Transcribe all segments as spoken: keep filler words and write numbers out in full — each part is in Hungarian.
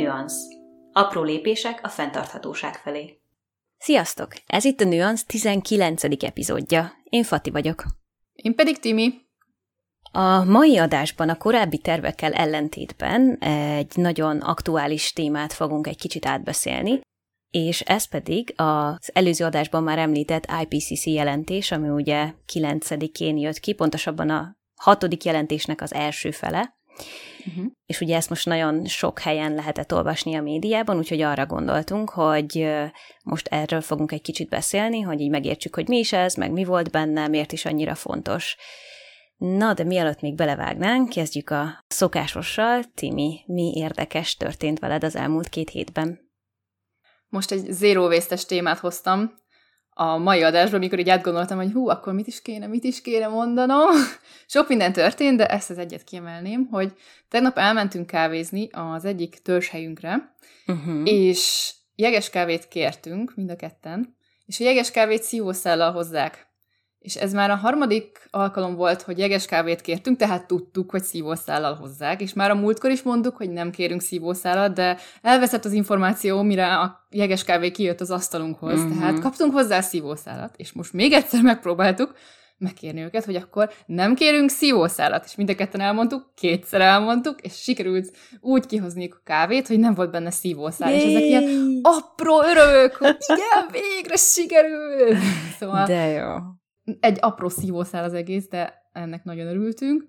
Nüansz. Apró lépések a fenntarthatóság felé. Sziasztok! Ez itt a Nüansz tizenkilencedik epizódja. Én Fati vagyok. Én pedig Timi. A mai adásban a korábbi tervekkel ellentétben egy nagyon aktuális témát fogunk egy kicsit átbeszélni, és ez pedig az előző adásban már említett I P C C jelentés, ami ugye kilencedikén jött ki, pontosabban a hatodik jelentésnek az első fele. Uh-huh. És ugye ezt most nagyon sok helyen lehetett olvasni a médiában, úgyhogy arra gondoltunk, hogy most erről fogunk egy kicsit beszélni, hogy így megértsük, hogy mi is ez, meg mi volt benne, miért is annyira fontos. Na, de mielőtt még belevágnánk, kezdjük a szokásossal. Timi, mi érdekes történt veled az elmúlt két hétben? Most egy zero waste-es témát hoztam a mai adásban, amikor így átgondoltam, hogy hú, akkor mit is kéne, mit is kéne mondanom. Sok minden történt, de ezt az egyet kiemelném, hogy tegnap elmentünk kávézni az egyik törzshelyünkre, uh-huh. és jeges kávét kértünk mind a ketten, és a jeges kávét szívószállal hozzák. És ez már a harmadik alkalom volt, hogy jeges kávét kértünk, tehát tudtuk, hogy szívószállal hozzák, és már a múltkor is mondtuk, hogy nem kérünk szívószálat, de elveszett az információ, mire a jeges kávé kijött az asztalunkhoz, mm-hmm. tehát kaptunk hozzá szívószálat, és most még egyszer megpróbáltuk megkérni őket, hogy akkor nem kérünk szívószálat, és mind a ketten elmondtuk, kétszer elmondtuk, és sikerült úgy kihozniuk a kávét, hogy nem volt benne szívószál, és ezek ilyen apró örömök, hogy igen, végre sikerült! Szóval de jó. Egy apró szívószál az egész, de ennek nagyon örültünk.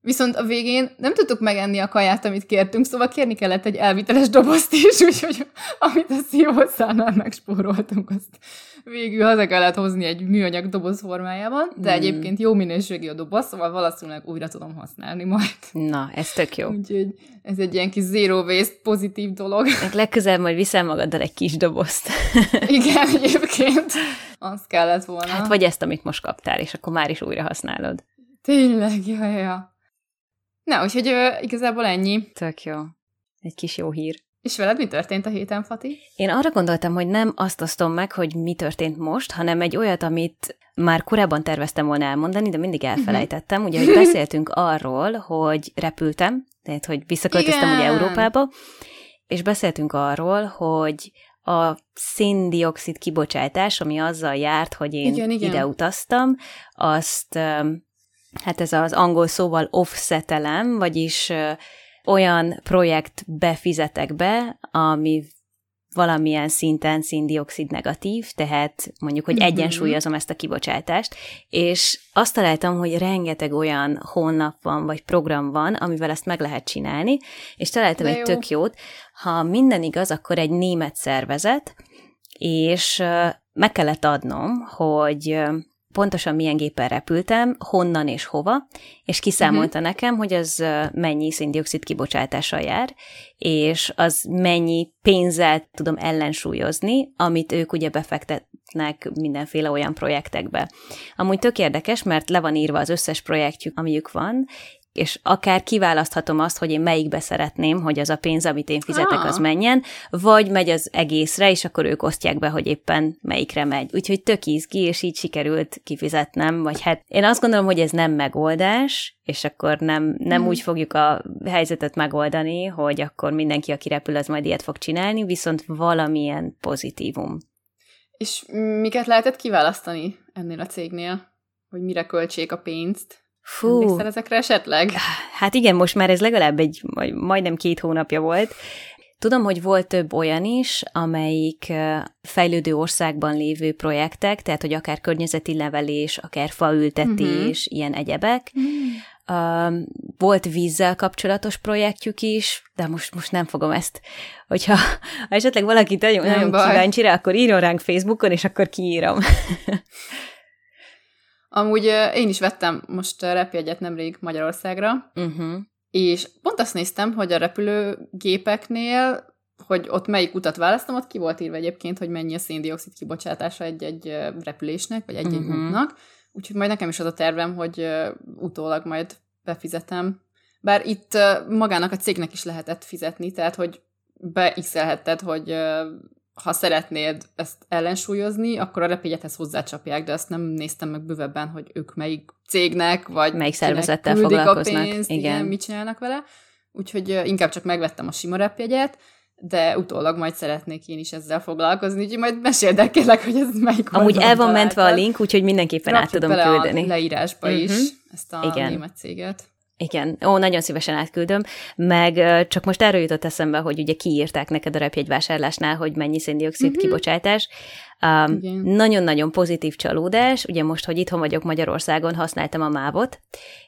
Viszont a végén nem tudtuk megenni a kaját, amit kértünk, szóval kérni kellett egy elviteles dobozt is, úgyhogy amit a szívószálnál megspóroltunk, azt végül haza kellett hozni egy műanyag doboz formájában, de hmm. egyébként jó minőségű a doboz, szóval valószínűleg újra tudom használni majd. Na, ez tök jó. Úgyhogy ez egy ilyen kis zero waste pozitív dolog. Meg legközelebb majd viszel magaddal egy kis dobozt. Igen, egyébként. Azt kellett volna. Hát vagy ezt, amit most kaptál, és akkor már is újra használod. Tényleg, jaj, jaj. Na, úgyhogy ö, igazából ennyi. Tök jó. Egy kis jó hír. És veled mi történt a héten, Fati? Én arra gondoltam, hogy nem azt osztom meg, hogy mi történt most, hanem egy olyat, amit már korábban terveztem volna elmondani, de mindig elfelejtettem. Ugye, hogy beszéltünk arról, hogy repültem, tehát, hogy visszaköltöztem ugye Európába, és beszéltünk arról, hogy a széndioxid kibocsátás, ami azzal járt, hogy én igen, igen. ide utaztam, azt... hát ez az angol szóval offsetelem, vagyis ö, olyan projektbe fizetek be, ami valamilyen szinten széndioxid negatív, tehát mondjuk, hogy egyensúlyozom ezt a kibocsátást, és azt találtam, hogy rengeteg olyan honlap van, vagy program van, amivel ezt meg lehet csinálni, és találtam egy tök jót. Ha minden igaz, akkor egy német szervezet, és ö, meg kellett adnom, hogy... Ö, pontosan milyen géppel repültem, honnan és hova, és kiszámolta uh-huh. nekem, hogy az mennyi széndioxid kibocsátással jár, és az mennyi pénzzel tudom ellensúlyozni, amit ők ugye befektetnek mindenféle olyan projektekbe. Amúgy tök érdekes, mert le van írva az összes projektjük, amiük van, és akár kiválaszthatom azt, hogy én melyikbe szeretném, hogy az a pénz, amit én fizetek, ah. az menjen, vagy megy az egészre, és akkor ők osztják be, hogy éppen melyikre megy. Úgyhogy tök izgi, és így sikerült kifizetnem, vagy hát én azt gondolom, hogy ez nem megoldás, és akkor nem, nem hmm. úgy fogjuk a helyzetet megoldani, hogy akkor mindenki, aki repül, az majd ilyet fog csinálni, viszont valamilyen pozitívum. És miket lehetett kiválasztani ennél a cégnél, hogy mire költsék a pénzt? Fú. Emlékszel ezekre esetleg? Hát igen, most már ez legalább egy, majdnem két hónapja volt. Tudom, hogy volt több olyan is, amelyik fejlődő országban lévő projektek, tehát, hogy akár környezeti levelés, akár faültetés, uh-huh. ilyen egyebek. Uh-huh. Uh, volt vízzel kapcsolatos projektjük is, de most, most nem fogom ezt. Hogyha ha esetleg valaki nagyon, nagyon kíváncsi rá, akkor írjon ránk Facebookon, és akkor kiírom. Amúgy én is vettem most repjegyet nemrég Magyarországra, uh-huh. és pont azt néztem, hogy a repülőgépeknél, hogy ott melyik utat választom, ott ki volt írva egyébként, hogy mennyi a széndioxid kibocsátása egy-egy repülésnek, vagy egy-egy uh-huh. útnak. Úgyhogy majd nekem is az a tervem, hogy utólag majd befizetem. Bár itt magának a cégnek is lehetett fizetni, tehát hogy beixelhetted, hogy... ha szeretnéd ezt ellensúlyozni, akkor a repjegyethez hozzácsapják, de azt nem néztem meg bővebben, hogy ők melyik cégnek, vagy melyik szervezettel foglalkoznak, a pénzt, igen. igen, mit csinálnak vele. Úgyhogy inkább csak megvettem a sima repjegyet, de utólag majd szeretnék én is ezzel foglalkozni, úgyhogy majd meséld el kérlek, hogy ez melyik volt. Amúgy el van mentve a link, úgyhogy mindenképpen át tudom küldeni. A leírásba uh-huh. is ezt a Igen. német céget. Igen, ó, nagyon szívesen átküldöm, meg csak most erről jutott eszembe, hogy ugye kiírták neked a repjegyvásárlásnál, hogy mennyi szén-dioxid uh-huh. kibocsátás. Um, nagyon-nagyon pozitív csalódás, ugye most, hogy itthon vagyok Magyarországon, használtam a mávot,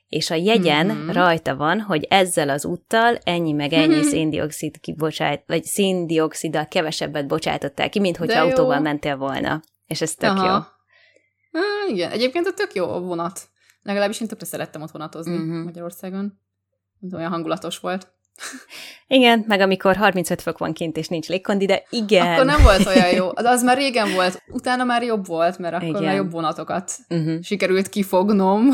és a jegyen uh-huh. rajta van, hogy ezzel az úttal ennyi meg ennyi uh-huh. szén-dioxid kibocsát, vagy szén-dioxiddal kevesebbet bocsátották ki, mint hogyha autóval mentél volna. És ez tök Aha. jó. Há, igen, egyébként a tök jó vonat. Legalábbis én tökre szerettem ott vonatozni uh-huh. Magyarországon. Olyan hangulatos volt. Igen, meg amikor harmincöt fok van kint, és nincs légkondi, de igen. Akkor nem volt olyan jó. Az, az már régen volt. Utána már jobb volt, mert akkor igen. már jobb vonatokat uh-huh. sikerült kifognom.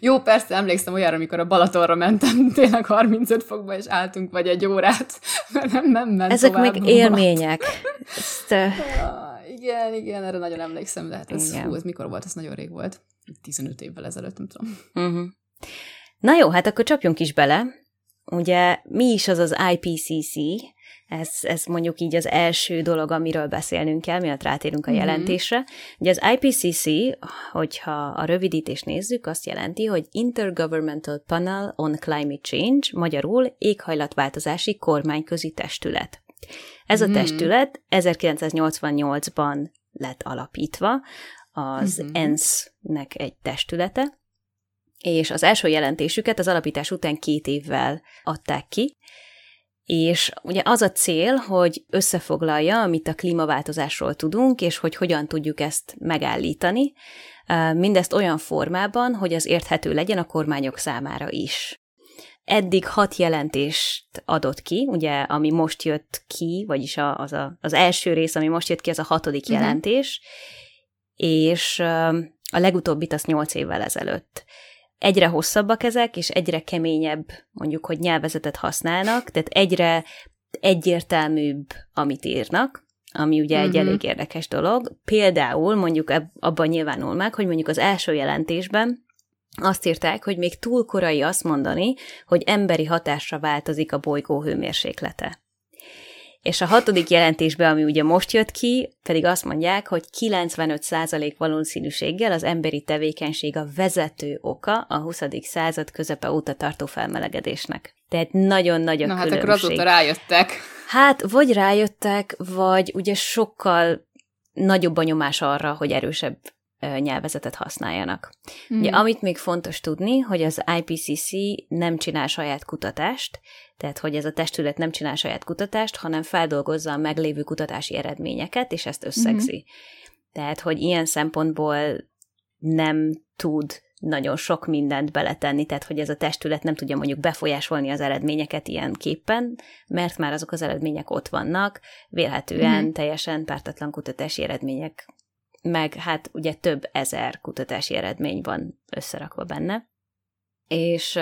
Jó, persze, emlékszem olyanra, amikor a Balatonra mentem tényleg harmincöt fokba, és álltunk vagy egy órát, mert nem, nem ment Ezek tovább. Ezek még élmények. Ezt, uh... ah, igen, igen, erre nagyon emlékszem, de hát ez, hú, ez mikor volt, ez nagyon rég volt. tizenöt évvel ezelőtt, nem tudom. Uh-huh. Na jó, hát akkor csapjunk is bele. Ugye mi is az az I P C C? Ez, ez mondjuk így az első dolog, amiről beszélnünk kell, miatt rátérünk a jelentésre. Ugye az I P C C, hogyha a rövidítést nézzük, azt jelenti, hogy Intergovernmental Panel on Climate Change, magyarul éghajlatváltozási kormányközi testület. Ez a testület ezerkilencszáznyolcvannyolcban lett alapítva, az uh-huh. ENSZ-nek egy testülete, és az első jelentésüket az alapítás után két évvel adták ki, és ugye az a cél, hogy összefoglalja, amit a klímaváltozásról tudunk, és hogy hogyan tudjuk ezt megállítani, mindezt olyan formában, hogy az érthető legyen a kormányok számára is. Eddig hat jelentést adott ki, ugye, ami most jött ki, vagyis az, a, az első rész, ami most jött ki, az a hatodik uh-huh. jelentés, és a legutóbbit az nyolc évvel ezelőtt. Egyre hosszabbak ezek, és egyre keményebb, mondjuk, hogy nyelvezetet használnak, tehát egyre egyértelműbb, amit írnak, ami ugye egy uh-huh. elég érdekes dolog. Például mondjuk abban nyilvánul meg, hogy mondjuk az első jelentésben azt írták, hogy még túl korai azt mondani, hogy emberi hatásra változik a bolygó hőmérséklete. És a hatodik jelentésben, ami ugye most jött ki, pedig azt mondják, hogy kilencvenöt százalék valószínűséggel az emberi tevékenység a vezető oka a huszadik század közepe óta tartó felmelegedésnek. Tehát nagyon nagy a Na, különbség. Hát akkor azóta rájöttek. Hát, vagy rájöttek, vagy ugye sokkal nagyobb a nyomás arra, hogy erősebb nyelvezetet használjanak. Hmm. Ugye, amit még fontos tudni, hogy az I P C C nem csinál saját kutatást, tehát, hogy ez a testület nem csinál saját kutatást, hanem feldolgozza a meglévő kutatási eredményeket, és ezt összegzi. Mm-hmm. Tehát, hogy ilyen szempontból nem tud nagyon sok mindent beletenni, tehát, hogy ez a testület nem tudja mondjuk befolyásolni az eredményeket ilyen képpen, mert már azok az eredmények ott vannak, vélhetően mm-hmm. teljesen pártatlan kutatási eredmények, meg hát ugye több ezer kutatási eredmény van összerakva benne. És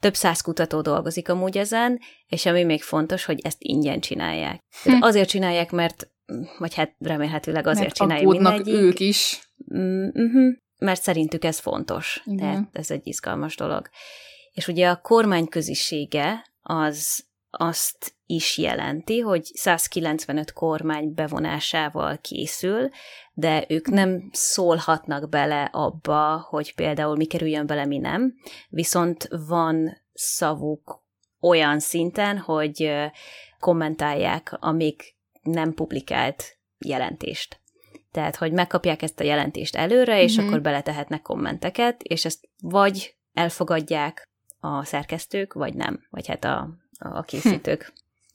több száz kutató dolgozik amúgy ezen, és ami még fontos, hogy ezt ingyen csinálják. Hm. Azért csinálják, mert, vagy hát remélhetőleg azért mert csinálják mindegyik. Ők is. Mm-hmm, mert szerintük ez fontos. Igen. Tehát ez egy izgalmas dolog. És ugye a kormány közisége az azt is jelenti, hogy száz kilencvenöt kormány bevonásával készül, de ők nem szólhatnak bele abba, hogy például mi kerüljön bele, mi nem. Viszont van szavuk olyan szinten, hogy kommentálják a még nem publikált jelentést. Tehát, hogy megkapják ezt a jelentést előre, és mm-hmm. akkor beletehetnek kommenteket, és ezt vagy elfogadják a szerkesztők, vagy nem, vagy hát a a készítők. Hm.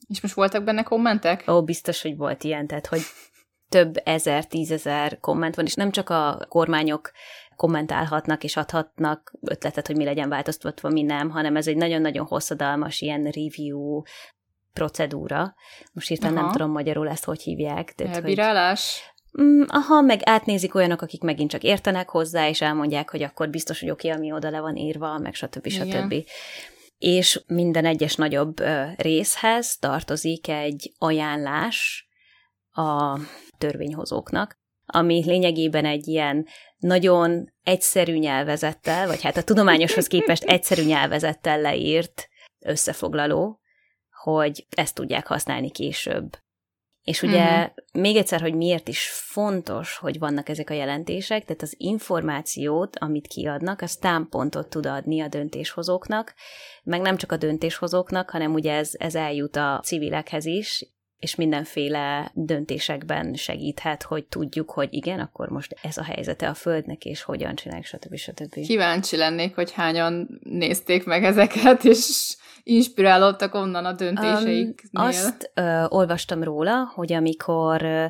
És most voltak benne kommentek? Ó, biztos, hogy volt ilyen, tehát, hogy több ezer, tízezer komment van, és nem csak a kormányok kommentálhatnak és adhatnak ötletet, hogy mi legyen változtatva, mi nem, hanem ez egy nagyon-nagyon hosszadalmas ilyen review procedúra. Most írtam, nem tudom magyarul ezt, hogy hívják. Tehát, elbírálás? Hogy... Aha, meg átnézik olyanok, akik megint csak értenek hozzá, és elmondják, hogy akkor biztos, hogy oké, okay, ami oda le van írva, meg stb. stb. stb. És minden egyes nagyobb részhez tartozik egy ajánlás a törvényhozóknak, ami lényegében egy ilyen nagyon egyszerű nyelvezettel, vagy hát a tudományoshoz képest egyszerű nyelvezettel leírt összefoglaló, hogy ezt tudják használni később. És ugye mm-hmm. még egyszer, hogy miért is fontos, hogy vannak ezek a jelentések, tehát az információt, amit kiadnak, az támpontot tud adni a döntéshozóknak, meg nem csak a döntéshozóknak, hanem ugye ez, ez eljut a civilekhez is, és mindenféle döntésekben segíthet, hogy tudjuk, hogy igen, akkor most ez a helyzete a Földnek, és hogyan csináljuk, stb. stb. Kíváncsi lennék, hogy hányan nézték meg ezeket, és inspirálódtak onnan a döntéseiknél. Um, azt uh, olvastam róla, hogy amikor uh,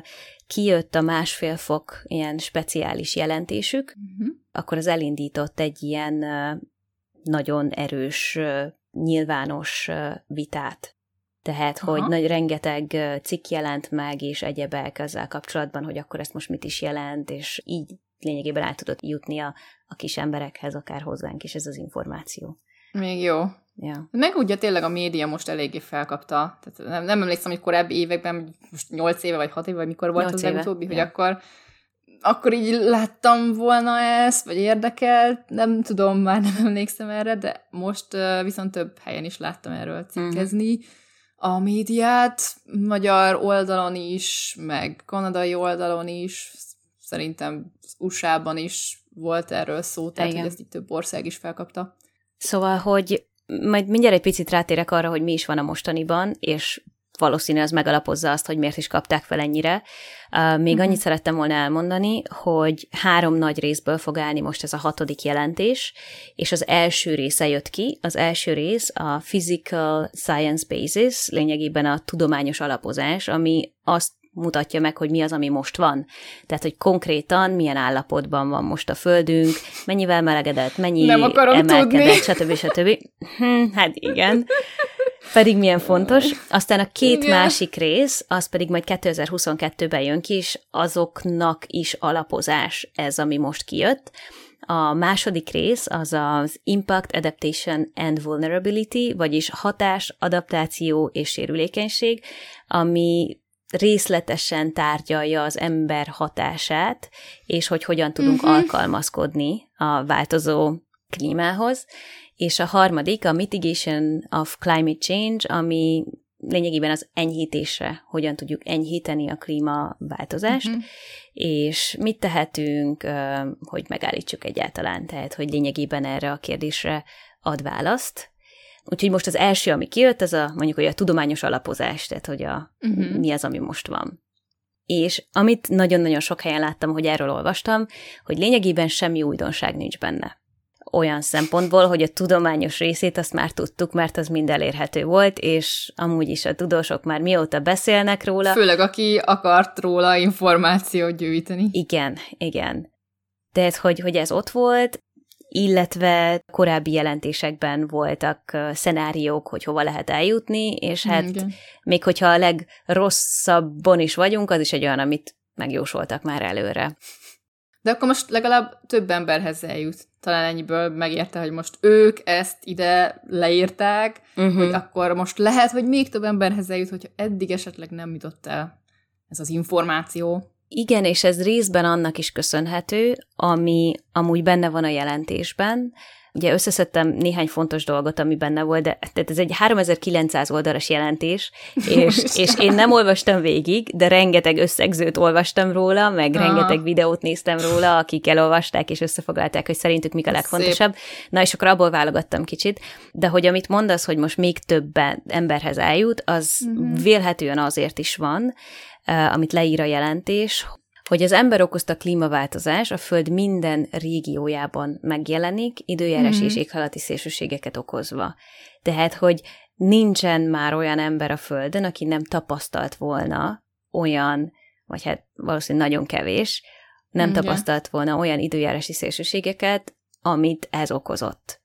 kijött a másfél fok ilyen speciális jelentésük, uh-huh. akkor az elindított egy ilyen uh, nagyon erős, uh, nyilvános uh, vitát. Tehát, Aha. hogy nagy rengeteg cikk jelent meg, és egyebek ezzel kapcsolatban, hogy akkor ezt most mit is jelent, és így lényegében át tudott jutni a, a kis emberekhez, akár hozzánk is ez az információ. Még jó. Ja. Meg ugye tényleg a média most eléggé felkapta. Tehát nem, nem emlékszem, hogy korábbi években, most nyolc éve vagy hat éve, vagy mikor volt az legutóbbi, ja. hogy akkor, akkor így láttam volna ezt, vagy érdekelt, nem tudom, már nem emlékszem erre, de most uh, viszont több helyen is láttam erről cikkezni. Mm. A médiát magyar oldalon is, meg kanadai oldalon is, szerintem u es á-ban is volt erről szó, tehát igen. hogy ezt itt több ország is felkapta. Szóval, hogy majd mindjárt egy picit rátérek arra, hogy mi is van a mostaniban, és valószínűleg az megalapozza azt, hogy miért is kapták fel ennyire. Uh, még mm-hmm. annyit szerettem volna elmondani, hogy három nagy részből fog állni most ez a hatodik jelentés, és az első része jött ki. Az első rész a Physical Science Basis, lényegében a tudományos alapozás, ami azt mutatja meg, hogy mi az, ami most van. Tehát, hogy konkrétan milyen állapotban van most a Földünk, mennyivel melegedett, mennyi emelkedett, stb. stb. Hm, hát igen. Pedig milyen fontos. Aztán a két igen. másik rész, az pedig majd kétezer-huszonkettőben jön ki, és azoknak is alapozás ez, ami most kijött. A második rész az az Impact, Adaptation and Vulnerability, vagyis hatás, adaptáció és sérülékenység, ami részletesen tárgyalja az ember hatását, és hogy hogyan tudunk uh-huh. alkalmazkodni a változó klímához. És a harmadik a Mitigation of Climate Change, ami lényegében az enyhítésre, hogyan tudjuk enyhíteni a klímaváltozást, uh-huh. és mit tehetünk, hogy megállítsuk egyáltalán, tehát hogy lényegében erre a kérdésre ad választ. Úgyhogy most az első, ami kijött, ez a mondjuk hogy a tudományos alapozás, tehát hogy a, uh-huh. mi az, ami most van. És amit nagyon-nagyon sok helyen láttam, hogy erről olvastam, hogy lényegében semmi újdonság nincs benne. Olyan szempontból, hogy a tudományos részét azt már tudtuk, mert az mind elérhető volt, és amúgy is a tudósok már mióta beszélnek róla. Főleg, aki akart róla információt gyűjteni. Igen, igen. Tehát, hogy, hogy ez ott volt, illetve korábbi jelentésekben voltak szenáriók, hogy hova lehet eljutni, és hát igen. még hogyha a legrosszabbon is vagyunk, az is egy olyan, amit megjósoltak már előre. De akkor most legalább több emberhez eljut. Talán ennyiből megérte, hogy most ők ezt ide leírták, uh-huh. hogy akkor most lehet, hogy még több emberhez eljut, hogyha eddig esetleg nem jutott el ez az információ. Igen, és ez részben annak is köszönhető, ami amúgy benne van a jelentésben. Ugye összeszedtem néhány fontos dolgot, ami benne volt, de tehát ez egy háromezer-kilencszáz oldalas jelentés, és, és én nem olvastam végig, de rengeteg összegzőt olvastam róla, meg ah. rengeteg videót néztem róla, akik elolvasták, és összefoglalták, hogy szerintük mik a legfontosabb. Szép. Na, és akkor abból válogattam kicsit, de hogy amit mondasz, hogy most még több emberhez eljut, az mm-hmm. vélhetően azért is van, amit leír a jelentés, hogy az ember okozta klímaváltozás a Föld minden régiójában megjelenik, időjárás mm-hmm. és éghajlati szélsőségeket okozva. Tehát, hogy nincsen már olyan ember a Földön, aki nem tapasztalt volna olyan, vagy hát valószínűleg nagyon kevés, nem mm-hmm. tapasztalt volna olyan időjárási szélsőségeket, amit ez okozott.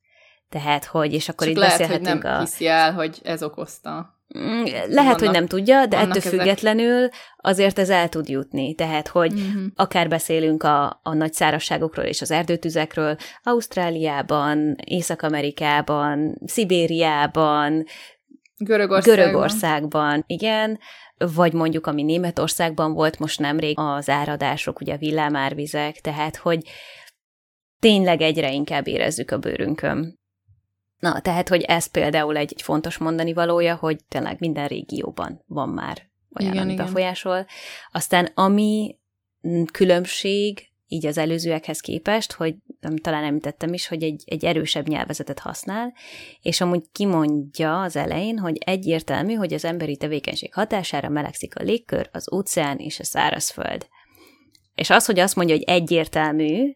Tehát, hogy, és akkor itt beszélhetünk lehet, hogy nem a... hiszi el, hogy ez okozta. Lehet, vannak, hogy nem tudja, de ettől függetlenül ezek. Azért ez el tud jutni. Tehát, hogy uh-huh. akár beszélünk a, a nagy szárazságokról és az erdőtüzekről, Ausztráliában, Észak-Amerikában, Szibériában, Görögországban. Görögországban, igen, vagy mondjuk, ami Németországban volt most nemrég, az áradások, ugye a villámárvizek, tehát, hogy tényleg egyre inkább érezzük a bőrünkön. Na, tehát, hogy ez például egy, egy fontos mondani valója, hogy tényleg minden régióban van már olyan, igen, ami befolyásol. Igen. Aztán ami különbség így az előzőekhez képest, hogy talán említettem is, hogy egy, egy erősebb nyelvezetet használ, és amúgy kimondja az elején, hogy egyértelmű, hogy az emberi tevékenység hatására melegszik a légkör, az óceán és a szárazföld. És az, hogy azt mondja, hogy egyértelmű,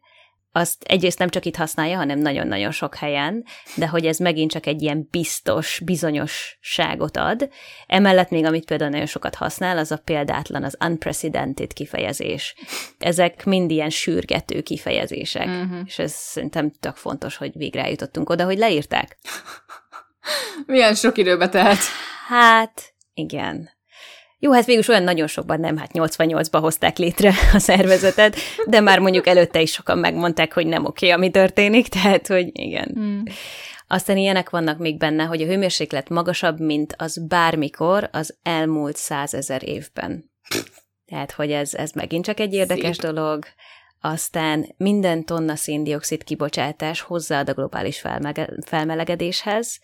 azt egyrészt nem csak itt használja, hanem nagyon-nagyon sok helyen, de hogy ez megint csak egy ilyen biztos, bizonyosságot ad. Emellett még, amit például nagyon sokat használ, az a példátlan, az unprecedented kifejezés. Ezek mind ilyen sürgető kifejezések, uh-huh. és ez szerintem tök fontos, hogy végre eljutottunk oda, hogy leírták. Milyen sok időbe telt. Hát, igen. Jó, hát végülis olyan nagyon sokban nem, hát nyolcvannyolcban hozták létre a szervezetet, de már mondjuk előtte is sokan megmondták, hogy nem oké, ami történik, tehát, hogy igen. Hmm. Aztán ilyenek vannak még benne, hogy a hőmérséklet magasabb, mint az bármikor az elmúlt százezer évben. Tehát, hogy ez, ez megint csak egy érdekes Szép. dolog. Aztán minden tonna szén-dioxid kibocsátás hozzáad a globális felmege- felmelegedéshez,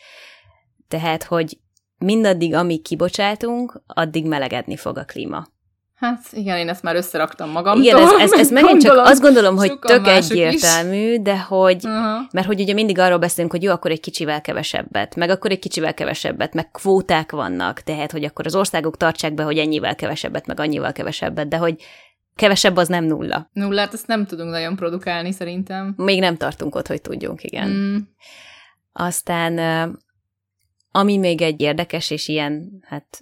tehát, hogy mindaddig, amíg kibocsátunk, addig melegedni fog a klíma. Hát igen, én ezt már összeraktam magamtól. Igen, ez, ez, ez megint csak azt gondolom, hogy tök egyértelmű, is. de hogy, uh-huh. mert hogy ugye mindig arról beszélünk, hogy jó, akkor egy kicsivel kevesebbet, meg akkor egy kicsivel kevesebbet, meg kvóták vannak, tehát, hogy akkor az országok tartsák be, hogy ennyivel kevesebbet, meg annyival kevesebbet, de hogy kevesebb az nem nulla. Nullát ezt nem tudunk nagyon produkálni, szerintem. Még nem tartunk ott, hogy tudjunk, igen. Mm. Aztán... Ami még egy érdekes, és ilyen, hát,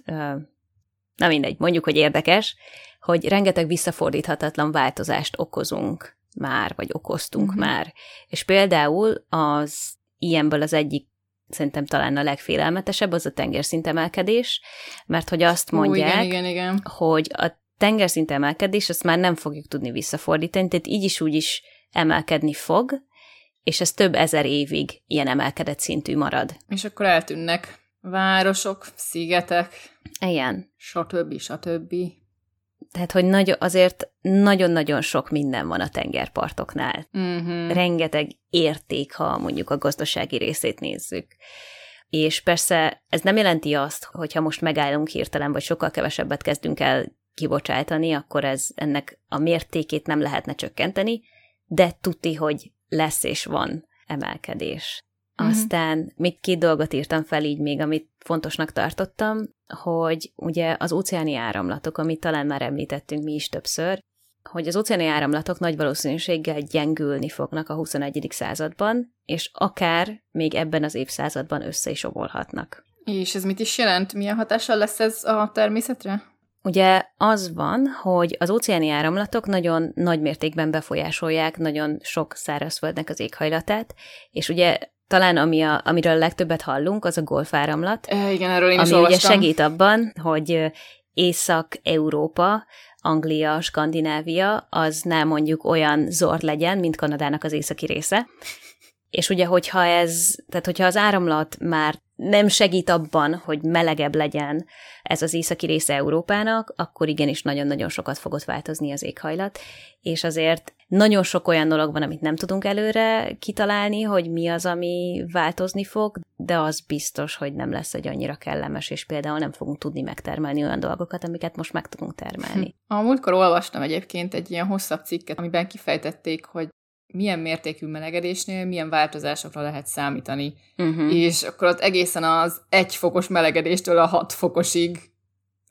na mindegy, mondjuk, hogy érdekes, hogy rengeteg visszafordíthatatlan változást okozunk már, vagy okoztunk mm-hmm. már. És például az ilyenből az egyik, szerintem talán a legfélelmetesebb, az a tengerszintemelkedés, mert hogy azt mondják, Hú, igen, igen, igen. hogy a tengerszintemelkedés, azt már nem fogjuk tudni visszafordítani, tehát így is úgy is emelkedni fog, és ez több ezer évig ilyen emelkedett szintű marad. És akkor eltűnnek városok, szigetek, ilyen. stb. stb. Tehát, hogy nagy, azért nagyon-nagyon sok minden van a tengerpartoknál. Uh-huh. Rengeteg érték, ha mondjuk a gazdasági részét nézzük. És persze ez nem jelenti azt, hogyha most megállunk hirtelen, vagy sokkal kevesebbet kezdünk el kibocsátani, akkor ez ennek a mértékét nem lehetne csökkenteni, de tuti, hogy lesz és van emelkedés. Aztán uh-huh. még két dolgot írtam fel így még, amit fontosnak tartottam, hogy ugye az óceáni áramlatok, amit talán már említettünk mi is többször, hogy az óceáni áramlatok nagy valószínűséggel gyengülni fognak a huszonegyedik században, és akár még ebben az évszázadban össze is omolhatnak. És ez mit is jelent? Milyen hatással lesz ez a természetre? Ugye az van, hogy az óceáni áramlatok nagyon nagy mértékben befolyásolják nagyon sok szárazföldnek az éghajlatát, és ugye talán ami a, amiről a legtöbbet hallunk, az a golfáramlat, e, igen, erről én is olvastam. Ami ugye segít abban, hogy Észak-Európa, Anglia, Skandinávia, az nem mondjuk olyan zord legyen, mint Kanadának az északi része. És ugye, hogyha ez, tehát hogyha az áramlat már nem segít abban, hogy melegebb legyen ez az északi része Európának, akkor igenis nagyon-nagyon sokat fogott változni az éghajlat, és azért nagyon sok olyan dolog van, amit nem tudunk előre kitalálni, hogy mi az, ami változni fog, de az biztos, hogy nem lesz egy annyira kellemes, és például nem fogunk tudni megtermelni olyan dolgokat, amiket most meg tudunk termelni. A múltkor olvastam egyébként egy ilyen hosszabb cikket, amiben kifejtették, hogy milyen mértékű melegedésnél milyen változásokra lehet számítani. Uh-huh. És akkor ott egészen az egy fokos melegedéstől a hat fokosig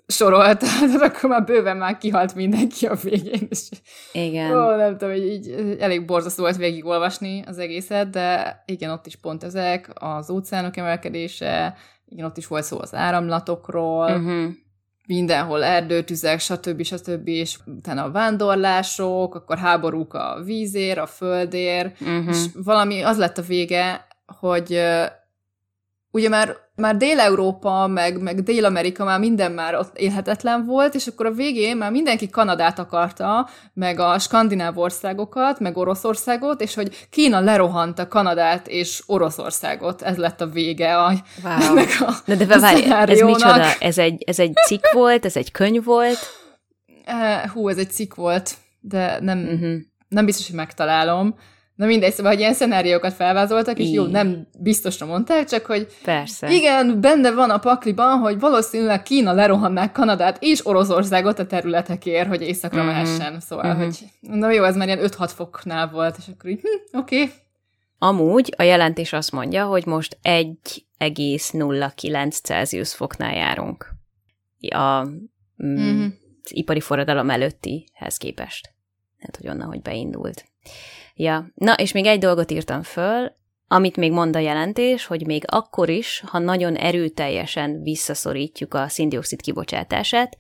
sorolt, tehát akkor már bőven már kihalt mindenki a végén. És igen. Ó, nem tudom, hogy így elég borzasztó volt végigolvasni az egészet, de igen, ott is pont ezek, az óceánok emelkedése, igen, ott is volt szó az áramlatokról, uh-huh. mindenhol erdőtüzek, stb. stb. És utána a vándorlások, akkor háborúk a vízér, a földér, uh-huh. és valami az lett a vége, hogy uh, ugye már, már Dél-Európa, meg, meg Dél-Amerika már minden már ott élhetetlen volt, és akkor a végén már mindenki Kanadát akarta, meg a skandináv országokat, meg Oroszországot, és hogy Kína lerohanta Kanadát és Oroszországot. Ez lett a vége a, wow. meg a Na de várj, ez micsoda? Ez egy, ez egy cikk volt? Ez egy könyv volt? Hú, ez egy cikk volt, de nem, uh-huh. nem biztos, hogy megtalálom. Na mindegy, szóval, hogy ilyen szenáriókat felvázoltak, és jó, nem biztosra mondták, csak hogy persze. Igen, benne van a pakliban, hogy valószínűleg Kína lerohannák Kanadát és Oroszországot a területekért, hogy északra mm-hmm. mehessen. Szóval, mm-hmm. hogy na jó, ez már ilyen öt-hat foknál volt, és akkor így, hm, oké. Okay. Amúgy a jelentés azt mondja, hogy most egy egész nulla kilenc Celsius foknál járunk a, mm, mm-hmm. az ipari forradalom előttihez képest. Hát, hogy onnan, hogy beindult. Ja, na és még egy dolgot írtam föl, amit még mond a jelentés, hogy még akkor is, ha nagyon erőteljesen visszaszorítjuk a szén-dioxid kibocsátását,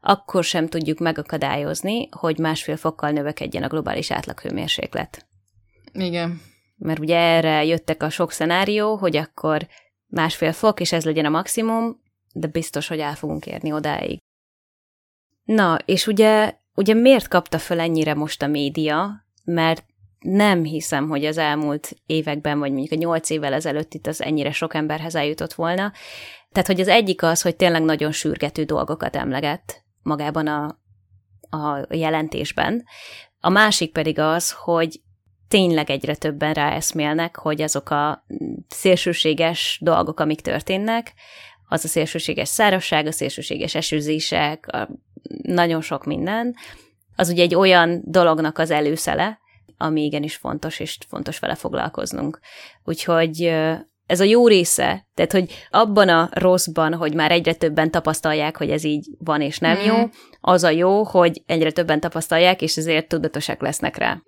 akkor sem tudjuk megakadályozni, hogy másfél fokkal növekedjen a globális átlaghőmérséklet. Igen. Mert ugye erre jöttek a sok szenárió, hogy akkor másfél fok, és ez legyen a maximum, de biztos, hogy el fogunk érni odáig. Na, és ugye, ugye miért kapta föl ennyire most a média? Mert nem hiszem, hogy az elmúlt években, vagy mondjuk a nyolc évvel ezelőtt itt az ennyire sok emberhez eljutott volna. Tehát, hogy az egyik az, hogy tényleg nagyon sürgető dolgokat emlegett magában a, a jelentésben. A másik pedig az, hogy tényleg egyre többen ráeszmélnek, hogy azok a szélsőséges dolgok, amik történnek, az a szélsőséges szárazság, a szélsőséges esőzések, a nagyon sok minden, az ugye egy olyan dolognak az előszele, ami igenis fontos, és fontos vele foglalkoznunk. Úgyhogy ez a jó része, tehát hogy abban a rosszban, hogy már egyre többen tapasztalják, hogy ez így van és nem mm. jó, az a jó, hogy egyre többen tapasztalják, és ezért tudatosak lesznek rá.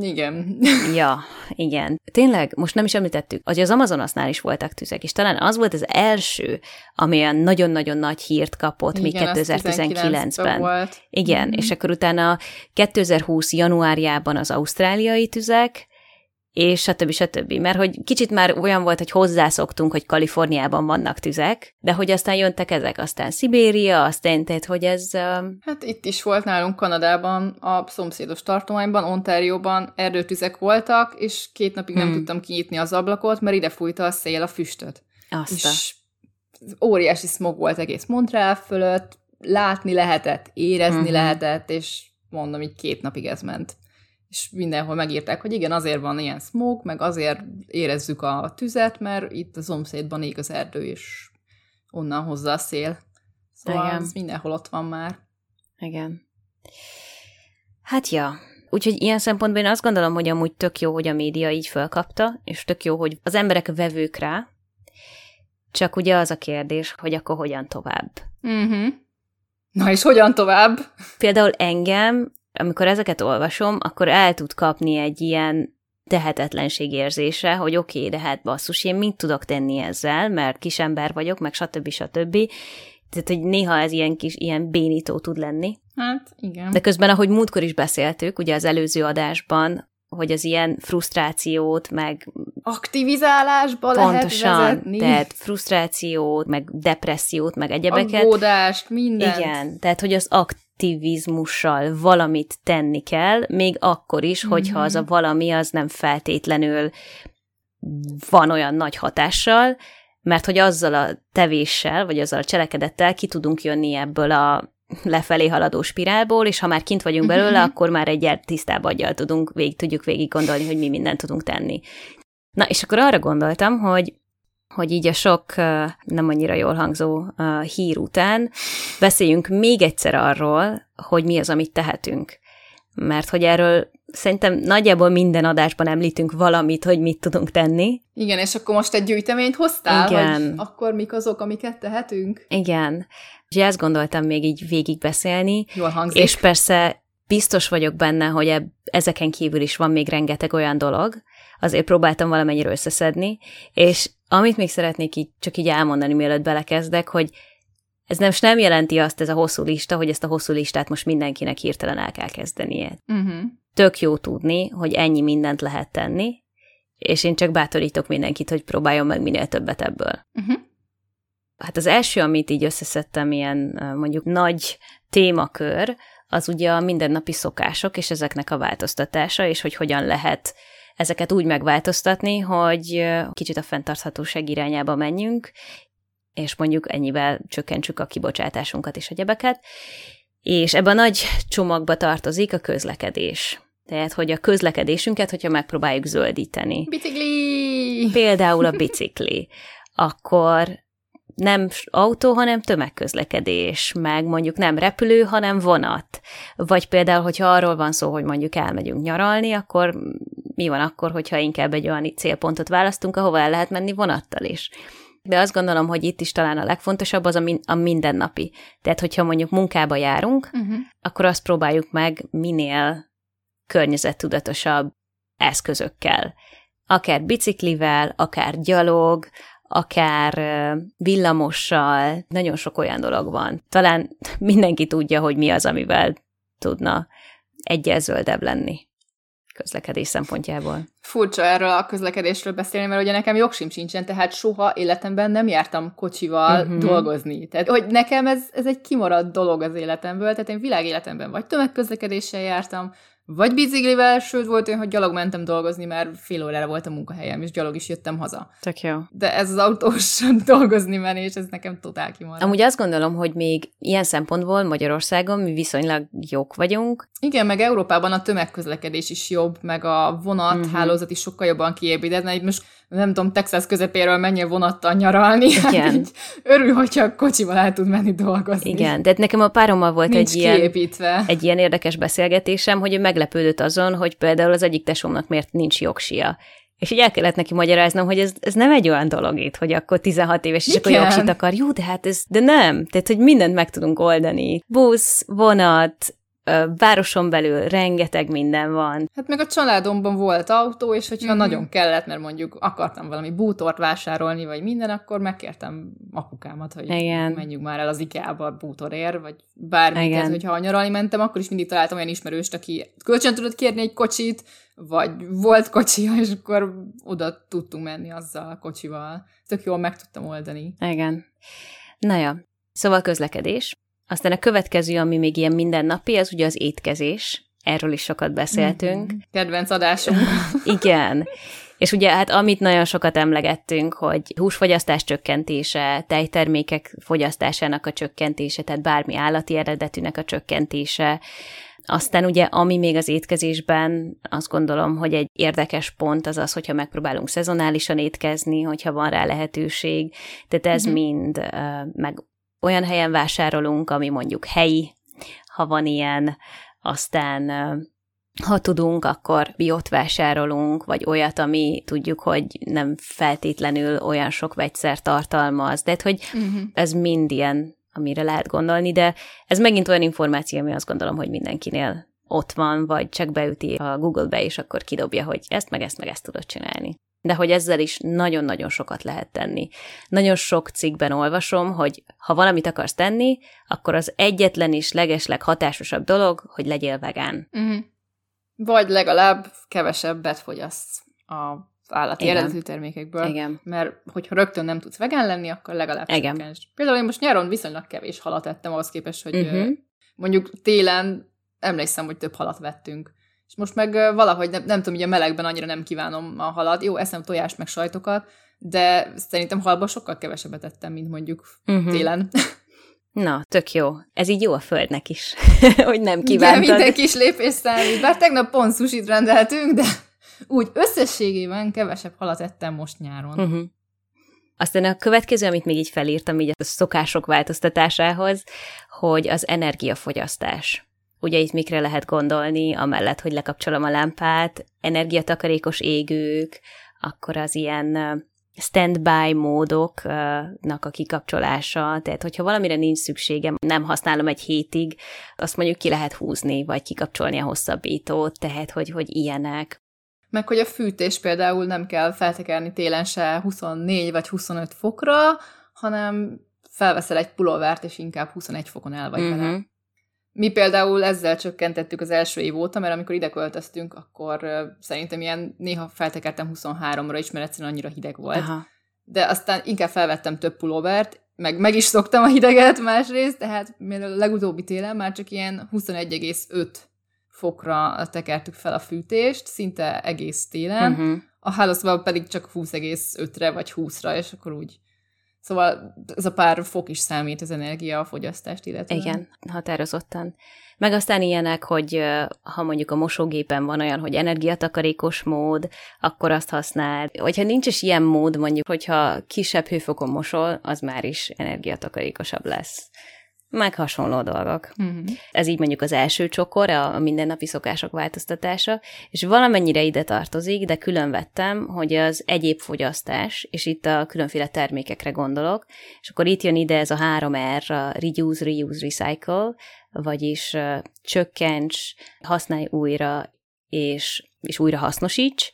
Igen. Ja, igen. Tényleg, most nem is említettük, hogy az Amazonasnál is voltak tüzek, és talán az volt az első, ami olyan nagyon-nagyon nagy hírt kapott, igen, még kétezer-tizenkilencben. Volt. Igen, mm-hmm. és akkor utána kétezer-húsz januárjában az ausztráliai tüzek, és stb. stb. Mert hogy kicsit már olyan volt, hogy hozzászoktunk, hogy Kaliforniában vannak tüzek, de hogy aztán jöntek ezek, aztán Szibéria, aztán tehát, hogy ez... Hát itt is volt nálunk Kanadában, a szomszédos tartományban, Ontárióban erdőtüzek voltak, és két napig nem hmm. tudtam kinyitni az ablakot, mert ide fújta a szél a füstöt. Azt és óriási smog volt egész Montreal fölött, látni lehetett, érezni hmm. lehetett, és mondom, így két napig ez ment. És mindenhol megírták, hogy igen, azért van ilyen smog, meg azért érezzük a tüzet, mert itt a szomszédban ég az erdő, és onnan hozzá a szél. Szóval igen. Ez mindenhol ott van már. Igen. Hát ja. Úgyhogy ilyen szempontból én azt gondolom, hogy amúgy tök jó, hogy a média így fölkapta, és tök jó, hogy az emberek vevők rá, csak ugye az a kérdés, hogy akkor hogyan tovább. Uh-huh. Na és hogyan tovább? Például engem amikor ezeket olvasom, akkor el tud kapni egy ilyen tehetetlenség érzése, hogy oké, okay, de hát basszus, én mit tudok tenni ezzel, mert kisember vagyok, meg stb. stb. Tehát, hogy néha ez ilyen kis, ilyen bénító tud lenni. Hát, igen. De közben, ahogy múltkor is beszéltük, ugye az előző adásban, hogy az ilyen frusztrációt, meg... Aktivizálásba pontosan, lehet vezetni. Tehát frusztrációt, meg depressziót, meg egyebeket. Aggódást, mindent. Igen, tehát, hogy az akt aktivizmussal valamit tenni kell, még akkor is, hogyha az a valami az nem feltétlenül van olyan nagy hatással, mert hogy azzal a tevéssel, vagy azzal a cselekedettel ki tudunk jönni ebből a lefelé haladó spirálból, és ha már kint vagyunk belőle, akkor már egyáltalán tisztább aggyal tudunk, végig, tudjuk végig gondolni, hogy mi mindent tudunk tenni. Na, és akkor arra gondoltam, hogy hogy így a sok nem annyira jól hangzó hír után beszéljünk még egyszer arról, hogy mi az, amit tehetünk. Mert hogy erről szerintem nagyjából minden adásban említünk valamit, hogy mit tudunk tenni. Igen, és akkor most egy gyűjteményt hoztál, igen. Vagy akkor mik azok, amiket tehetünk? Igen. Úgyhogy ezt gondoltam még így végigbeszélni. Jól hangzik. És persze biztos vagyok benne, hogy eb- ezeken kívül is van még rengeteg olyan dolog, azért próbáltam valamennyire összeszedni, és amit még szeretnék így, csak így elmondani, mielőtt belekezdek, hogy ez nem, nem jelenti azt ez a hosszú lista, hogy ezt a hosszú listát most mindenkinek hirtelen el kell kezdenie. Uh-huh. Tök jó tudni, hogy ennyi mindent lehet tenni, és én csak bátorítok mindenkit, hogy próbáljon meg minél többet ebből. Uh-huh. Hát az első, amit így összeszedtem, ilyen mondjuk nagy témakör, az ugye a mindennapi szokások, és ezeknek a változtatása, és hogy hogyan lehet ezeket úgy megváltoztatni, hogy kicsit a fenntarthatóság irányába menjünk, és mondjuk ennyivel csökkentsük a kibocsátásunkat és egyebeket. És ebben a nagy csomagba tartozik a közlekedés. Tehát, hogy a közlekedésünket, hogyha megpróbáljuk zöldíteni. Bicikli! Például a bicikli. Akkor nem autó, hanem tömegközlekedés, meg mondjuk nem repülő, hanem vonat. Vagy például, hogyha arról van szó, hogy mondjuk elmegyünk nyaralni, akkor mi van akkor, hogyha inkább egy olyan célpontot választunk, ahova el lehet menni vonattal is. De azt gondolom, hogy itt is talán a legfontosabb az a, min- a mindennapi. Tehát, hogyha mondjuk munkába járunk, uh-huh. akkor azt próbáljuk meg minél környezettudatosabb eszközökkel. Akár biciklivel, akár gyalog, akár villamossal, nagyon sok olyan dolog van. Talán mindenki tudja, hogy mi az, amivel tudna egyel zöldebb lenni közlekedés szempontjából. Furcsa erről a közlekedésről beszélni, mert ugye nekem jogsim sincsen, tehát soha életemben nem jártam kocsival uh-huh. dolgozni. Tehát, hogy nekem ez, ez egy kimaradt dolog az életemből, tehát én világéletemben vagy tömegközlekedéssel jártam, vagy biciklivel, sőt volt olyan, hogy gyalog mentem dolgozni, mert fél órára volt a munkahelyem, és gyalog is jöttem haza. Tök jó. De ez az autós dolgozni menés, ez nekem totál kimaradt. Amúgy azt gondolom, hogy még ilyen szempontból Magyarországon mi viszonylag jók vagyunk. Igen, meg Európában a tömegközlekedés is jobb, meg a vonat mm-hmm. hálózat is sokkal jobban kiépített. Itt most nem tudom, Texas közepéről menjél vonattal nyaralni. Igen. Hát örül, hogyha a kocsival el tud menni dolgozni. Igen, de nekem a párommal volt egy ilyen, egy ilyen érdekes beszélgetésem, hogy ő meglepődött azon, hogy például az egyik tesómnak miért nincs jogsia. És így el kellett neki magyaráznom, hogy ez, ez nem egy olyan dolog itt, hogy akkor tizenhat éves, és igen. akkor jogsit akar. Jó, de hát ez, de nem. Tehát, hogy mindent meg tudunk oldani. Busz, vonat, városon belül rengeteg minden van. Hát meg a családomban volt autó, és hogyha mm-hmm. nagyon kellett, mert mondjuk akartam valami bútort vásárolni, vagy minden, akkor megkértem apukámat, hogy igen. menjünk már el az IKEA-ba bútorért, vagy bármiket, hogyha ha nyaralni mentem, akkor is mindig találtam olyan ismerőst, aki kölcsön tudott kérni egy kocsit, vagy volt kocsia, és akkor oda tudtunk menni azzal a kocsival. Tök jól meg tudtam oldani. Igen. Na ja. Szóval közlekedés. Aztán a következő, ami még ilyen mindennapi, az ugye az étkezés. Erről is sokat beszéltünk. Kedvenc adásunk. Igen. És ugye hát amit nagyon sokat emlegettünk, hogy húsfogyasztás csökkentése, tejtermékek fogyasztásának a csökkentése, tehát bármi állati eredetűnek a csökkentése. Aztán ugye, ami még az étkezésben, azt gondolom, hogy egy érdekes pont az az, hogyha megpróbálunk szezonálisan étkezni, hogyha van rá lehetőség. Tehát ez uh-huh. mind uh, meg olyan helyen vásárolunk, ami mondjuk helyi, ha van ilyen, aztán ha tudunk, akkor biót vásárolunk, vagy olyat, ami tudjuk, hogy nem feltétlenül olyan sok vegyszer tartalmaz. De hogy uh-huh. ez mind ilyen, amire lehet gondolni, de ez megint olyan információ, ami azt gondolom, hogy mindenkinél ott van, vagy csak beüti a Google-be, és akkor kidobja, hogy ezt, meg ezt, meg ezt tudod csinálni. De hogy ezzel is nagyon-nagyon sokat lehet tenni. Nagyon sok cikkben olvasom, hogy ha valamit akarsz tenni, akkor az egyetlen és legesleg hatásosabb dolog, hogy legyél vegán. Mm. Vagy legalább kevesebbet fogyaszt az állati eredetű termékekből. Igen. Mert hogyha rögtön nem tudsz vegán lenni, akkor legalább csökkensd. Például én most nyáron viszonylag kevés halat ettem, ahhoz képest, hogy mm-hmm. mondjuk télen emlékszem, hogy több halat vettünk. És most meg valahogy, nem, nem tudom, hogy a melegben annyira nem kívánom a halat. Jó, eszem tojást, meg sajtokat, de szerintem halba sokkal kevesebbet ettem, mint mondjuk uh-huh. télen. Na, tök jó. Ez így jó a földnek is, hogy nem kívántad. De minden kis lépés számít. Bár tegnap pont sushit rendeltünk, de úgy összességében kevesebb halat ettem most nyáron. Uh-huh. Aztán a következő, amit még így felírtam, így a szokások változtatásához, hogy az energiafogyasztás. Ugye itt mikre lehet gondolni, amellett, hogy lekapcsolom a lámpát, energiatakarékos égők, akkor az ilyen standby módoknak a kikapcsolása, tehát hogyha valamire nincs szükségem, nem használom egy hétig, azt mondjuk ki lehet húzni, vagy kikapcsolni a hosszabbítót, tehát hogy, hogy ilyenek. Meg hogy a fűtés például nem kell feltekerni télen se huszonnégy vagy huszonöt fokra, hanem felveszel egy pulóvert, és inkább huszonegy fokon el vagy vele. Mm-hmm. Mi például ezzel csökkentettük az első év óta, mert amikor ide költöztünk, akkor szerintem ilyen néha feltekertem huszonháromra is, mert egyszerűen annyira hideg volt. Aha. De aztán inkább felvettem több pulóvert, meg, meg is szoktam a hideget másrészt, tehát a legutóbbi télen már csak ilyen huszonegy egész öt fokra tekertük fel a fűtést, szinte egész télen, uh-huh. a hálószobában pedig csak húsz egész ötre vagy húszra, és akkor úgy Szóval ez a pár fok is számít az energiafogyasztást illetően. Igen, határozottan. Meg aztán ilyenek, hogy ha mondjuk a mosógépen van olyan, hogy energiatakarékos mód, akkor azt használ. Hogyha nincs is ilyen mód, mondjuk, hogyha kisebb hőfokon mosol, az már is energiatakarékosabb lesz. Meg hasonló dolgok. Uh-huh. Ez így mondjuk az első csokor, a mindennapi szokások változtatása, és valamennyire ide tartozik, de külön vettem, hogy az egyéb fogyasztás, és itt a különféle termékekre gondolok, és akkor itt jön ide ez a három er, a Reduce, Reuse, Recycle, vagyis uh, csökkents, használj újra, és, és újra hasznosíts,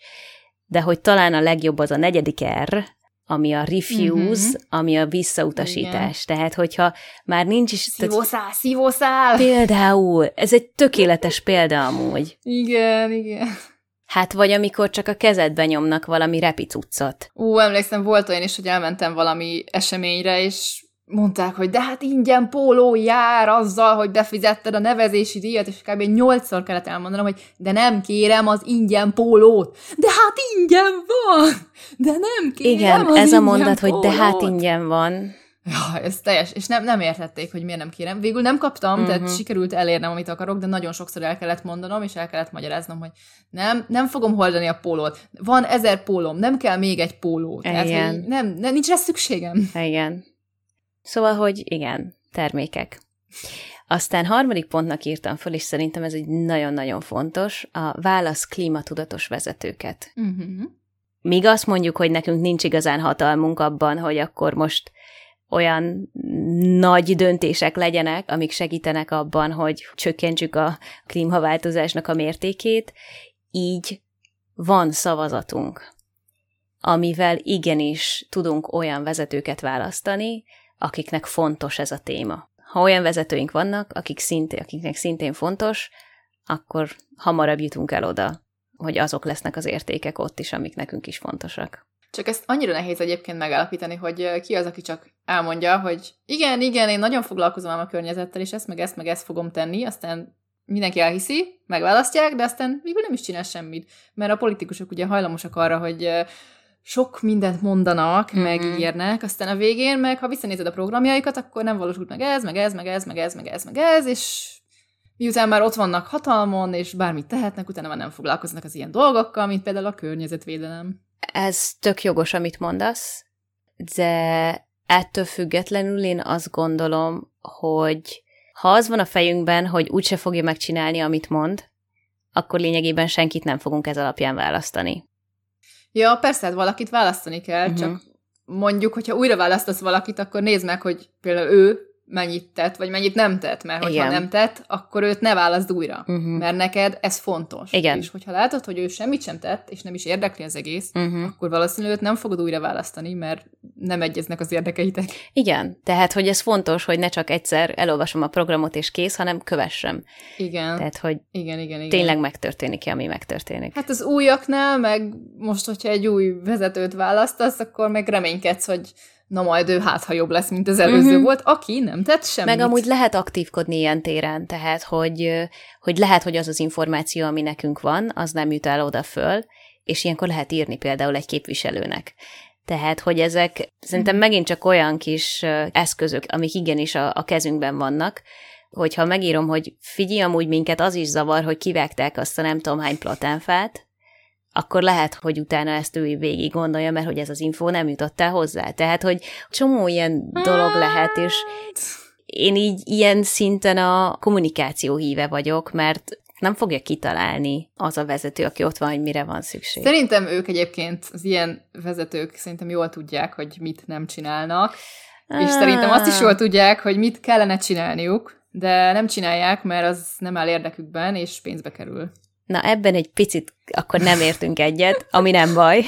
de hogy talán a legjobb az a negyedik R, ami a refuse, uh-huh. ami a visszautasítás. Igen. Tehát, hogyha már nincs is... Szívószál, szívószál! Például, ez egy tökéletes példa amúgy. Igen, igen. Hát, vagy amikor csak a kezedbe nyomnak valami repicuccot. Ú, emlékszem, volt olyan is, hogy elmentem valami eseményre, és mondták, hogy de hát ingyen póló jár azzal, hogy befizetted a nevezési díjat, és kb. nyolcszor kellett elmondanom, hogy de nem kérem az ingyen pólót. De hát ingyen van! De nem kérem. Igen, az ez a mondat, pólót. Hogy de hát ingyen van. Ja, ez teljes, és nem, nem értették, hogy miért nem kérem. Végül nem kaptam, uh-huh. tehát sikerült elérnem, amit akarok, de nagyon sokszor el kellett mondanom, és el kellett magyaráznom, hogy nem, nem fogom hordani a pólót. Van ezer pólóm, nem kell még egy póló. Tehát, igen. Nem, nem, nincs rá szükségem. Igen. Szóval, hogy igen, termékek. Aztán harmadik pontnak írtam föl, és szerintem ez egy nagyon-nagyon fontos, a válasz klímatudatos vezetőket. Uh-huh. Míg azt mondjuk, hogy nekünk nincs igazán hatalmunk abban, hogy akkor most olyan nagy döntések legyenek, amik segítenek abban, hogy csökkentsük a klímaváltozásnak a mértékét, így van szavazatunk, amivel igenis tudunk olyan vezetőket választani, akiknek fontos ez a téma. Ha olyan vezetőink vannak, akik szintén, akiknek szintén fontos, akkor hamarabb jutunk el oda, hogy azok lesznek az értékek ott is, amik nekünk is fontosak. Csak ezt annyira nehéz egyébként megállapítani, hogy ki az, aki csak elmondja, hogy igen, igen, én nagyon foglalkozom ám a környezettel, és ezt, meg ezt, meg ezt fogom tenni, aztán mindenki elhiszi, megválasztják, de aztán végül nem is csinál semmit. Mert a politikusok ugye hajlamosak arra, hogy sok mindent mondanak, mm-hmm. megígérnek, aztán a végén meg, ha visszanézed a programjaikat, akkor nem valósult meg ez, meg ez, meg ez, meg ez, meg ez, meg ez, és miután már ott vannak hatalmon, és bármit tehetnek, utána már nem foglalkoznak az ilyen dolgokkal, mint például a környezetvédelem. Ez tök jogos, amit mondasz, de ettől függetlenül én azt gondolom, hogy ha az van a fejünkben, hogy úgyse fogja megcsinálni, amit mond, akkor lényegében senkit nem fogunk ez alapján választani. Ja, persze, hát valakit választani kell, uh-huh. csak mondjuk, hogyha újra választasz valakit, akkor nézd meg, hogy például ő mennyit tett, vagy mennyit nem tett, mert hogyha nem tett, akkor őt ne válaszd újra, uh-huh. mert neked ez fontos. Igen. És hogyha látod, hogy ő semmit sem tett, és nem is érdekli az egész, uh-huh. akkor valószínűleg őt nem fogod újra választani, mert nem egyeznek az érdekeitek. Igen, tehát, hogy ez fontos, hogy ne csak egyszer elolvasom a programot és kész, hanem kövessem. Igen. Tehát, hogy igen, igen, igen. tényleg megtörténik-e, ami megtörténik. Hát az újaknál, meg most, hogyha egy új vezetőt választasz, akkor meg reménykedsz, hogy na majd ő hát, ha jobb lesz, mint az előző uh-huh. volt, aki nem tett semmit. Meg amúgy lehet aktívkodni ilyen téren, tehát, hogy, hogy lehet, hogy az az információ, ami nekünk van, az nem jut el oda föl, és ilyenkor lehet írni például egy képviselőnek. Tehát, hogy ezek uh-huh. szerintem megint csak olyan kis eszközök, amik igenis a, a kezünkben vannak, hogyha megírom, hogy figyelj, amúgy minket az is zavar, hogy kivágták azt a nem tudom hány platánfát, akkor lehet, hogy utána ezt ő végig gondolja, mert hogy ez az infó nem jutott el hozzá. Tehát, hogy csomó ilyen dolog lehet, és én így ilyen szinten a kommunikáció híve vagyok, mert nem fogja kitalálni az a vezető, aki ott van, hogy mire van szükség. Szerintem ők egyébként, az ilyen vezetők szerintem jól tudják, hogy mit nem csinálnak, és szerintem azt is jól tudják, hogy mit kellene csinálniuk, de nem csinálják, mert az nem áll érdekükben, és pénzbe kerül. Na, ebben egy picit akkor nem értünk egyet, ami nem baj.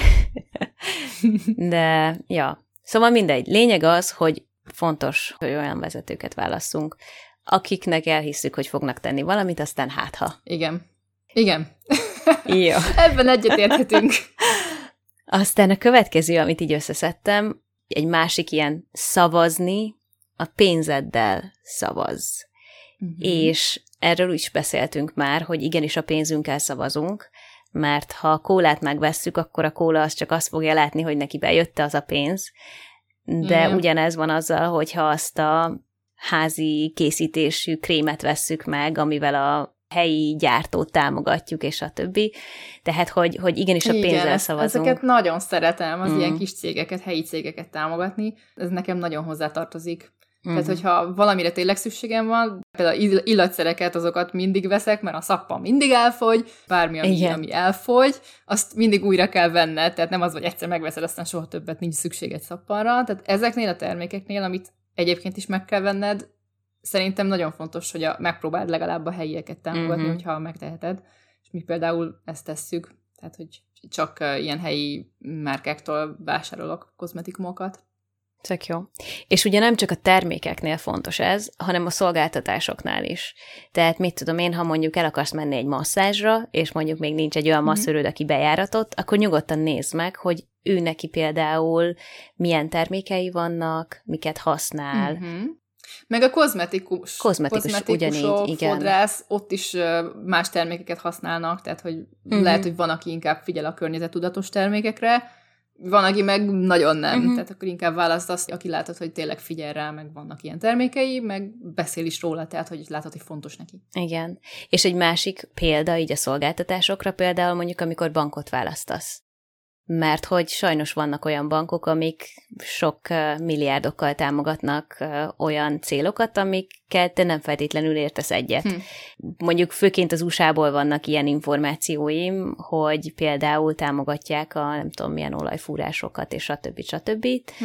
De, ja. Szóval mindegy. Lényeg az, hogy fontos, hogy olyan vezetőket válasszunk, akiknek elhisszük, hogy fognak tenni valamit, aztán hátha. Igen. Igen. Jó. Ebben egyetérthetünk. Aztán a következő, amit így összeszedtem, egy másik ilyen szavazni, a pénzeddel szavaz. Mm-hmm. És erről is beszéltünk már, hogy igenis a pénzünkkel szavazunk, mert ha a kólát megvesszük, akkor a kóla az csak azt fogja látni, hogy neki bejötte az a pénz, De mm. ugyanez van azzal, hogyha azt a házi készítésű krémet vesszük meg, amivel a helyi gyártót támogatjuk, és a többi. Tehát, hogy, hogy igenis a pénzzel szavazunk. Ezeket nagyon szeretem, az mm. ilyen kis cégeket, helyi cégeket támogatni. Ez nekem nagyon hozzátartozik. Mm. Tehát, hogyha valamire tényleg szükségem van, például illatszereket, azokat mindig veszek, mert a szappan mindig elfogy, bármi, ami, ami elfogy, azt mindig újra kell venned, tehát nem az, hogy egyszer megveszed, aztán soha többet nincs szükséged szappanra. Tehát ezeknél a termékeknél, amit egyébként is meg kell venned, szerintem nagyon fontos, hogy a, megpróbáld legalább a helyieket támogatni, mm-hmm. hogyha megteheted. És mi például ezt tesszük, tehát, hogy csak ilyen helyi márkáktól vásárolok kozmetikumokat. Tök jó. És ugye nem csak a termékeknél fontos ez, hanem a szolgáltatásoknál is. Tehát mit tudom én, ha mondjuk el akarsz menni egy masszázsra, és mondjuk még nincs egy olyan masszörőd, aki bejáratott, akkor nyugodtan nézd meg, hogy ő neki például milyen termékei vannak, miket használ. Uh-huh. Meg a kozmetikus. Kozmetikus, kozmetikus ugyanígy, igen. Fodrász, ott is más termékeket használnak, tehát hogy uh-huh. lehet, hogy van, aki inkább figyel a környezettudatos termékekre, van, aki meg nagyon nem. Uh-huh. Tehát akkor inkább választ azt, aki látod, hogy tényleg figyel rá, meg vannak ilyen termékei, meg beszél is róla, tehát hogy látod, hogy fontos neki. Igen. És egy másik példa így a szolgáltatásokra például mondjuk, amikor bankot választasz. Mert hogy sajnos vannak olyan bankok, amik sok milliárdokkal támogatnak olyan célokat, amikkel te nem feltétlenül értesz egyet. Hm. Mondjuk főként az u es á-ból vannak ilyen információim, hogy például támogatják a nem tudom milyen olajfúrásokat, és stb. stb. Hm.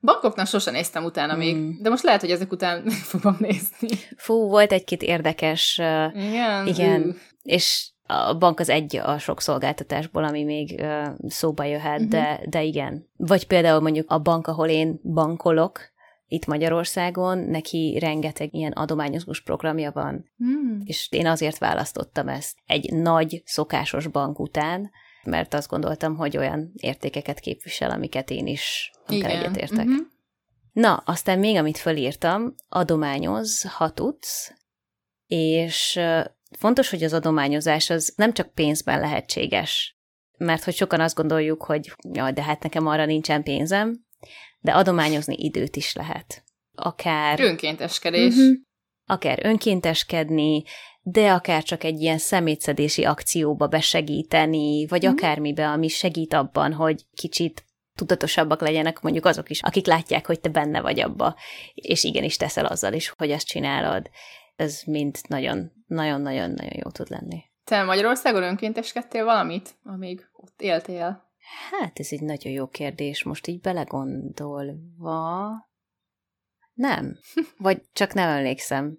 Bankoknak sosem néztem utána még, hmm. de most lehet, hogy ezek után meg fogom nézni. Fú, volt egy-két érdekes... Igen. Igen. Uh. És a bank az egy a sok szolgáltatásból, ami még uh, szóba jöhet, uh-huh. de, de igen. Vagy például mondjuk a bank, ahol én bankolok, itt Magyarországon, neki rengeteg ilyen adományozós programja van. Hmm. És én azért választottam ezt egy nagy, szokásos bank után, mert azt gondoltam, hogy olyan értékeket képvisel, amiket én is amikkel egyetértek. Uh-huh. Na, aztán még amit fölírtam, adományoz, ha tudsz, és fontos, hogy az adományozás az nem csak pénzben lehetséges, mert hogy sokan azt gondoljuk, hogy jaj, de hát nekem arra nincsen pénzem, de adományozni időt is lehet. Akár... Önkénteskedés. Uh-huh. Akár önkénteskedni, de akár csak egy ilyen szemétszedési akcióba besegíteni, vagy uh-huh. akármibe, ami segít abban, hogy kicsit tudatosabbak legyenek mondjuk azok is, akik látják, hogy te benne vagy abba, és igenis teszel azzal is, hogy ezt csinálod. Ez mind nagyon-nagyon-nagyon-nagyon jó tud lenni. Te Magyarországon önkénteskedtél valamit, amíg ott éltél? Hát ez egy nagyon jó kérdés, most így belegondolva... Nem. Vagy csak nem emlékszem.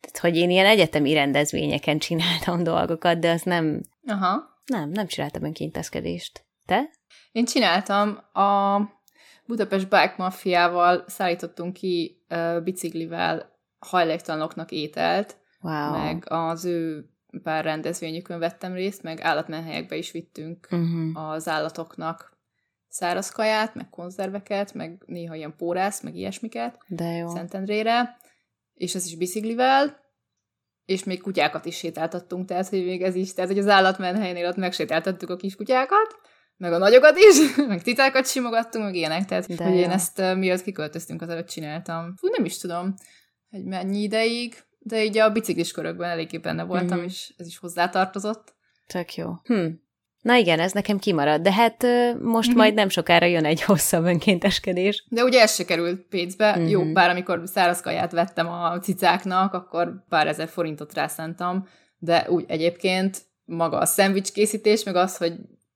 Tehát, hogy én ilyen egyetemi rendezvényeken csináltam dolgokat, de az nem... Aha. Nem, nem csináltam önkénteskedést. Te? Én csináltam a Budapest Bike Mafiával, szállítottunk ki uh, biciklivel hajléktalanoknak ételt, wow. meg az ő pár rendezvényükön vettem részt, meg állatmenhelyekbe is vittünk uh-huh. az állatoknak száraz kaját, meg konzerveket, meg néha ilyen pórász, meg ilyesmiket Szentendrére, és ez is biciklivel, és még kutyákat is sétáltattunk, tehát hogy még ez is, tehát hogy az állatmenhelynél ott megsétáltattuk a kis kutyákat, meg a nagyokat is, meg titákat simogattunk, meg ilyenek, tehát de hogy jó. Én ezt miatt kiköltöztünk, az előtt csináltam. Fú, nem is tudom, hogy mennyi ideig, de így a biciklis körökben eléggé benne voltam, mm-hmm. és ez is hozzátartozott. Tök jó. Hm. Na igen, ez nekem kimarad, de hát most mm-hmm. majd nem sokára jön egy hosszabb önkénteskedés. De ugye ez se került pénzbe, mm-hmm. jó, bár amikor száraz kaját vettem a cicáknak, akkor pár ezer forintot rászántam, de úgy egyébként maga a szendvics készítés, meg az, hogy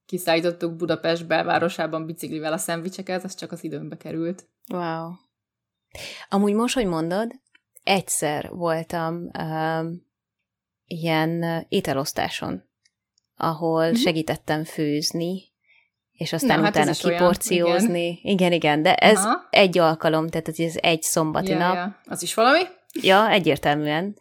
kiszállítottuk Budapest belvárosában biciklivel a szendvicseket, az csak az időmbe került. Wow. Amúgy most, hogy mondod, egyszer voltam uh, ilyen ételosztáson, ahol mm-hmm. segítettem főzni, és aztán Na, hát utána kiporciózni. Olyan, igen. igen, igen, de ez Aha. egy alkalom, tehát ez egy szombati ja, nap. Ja. Az is valami? Ja, egyértelműen.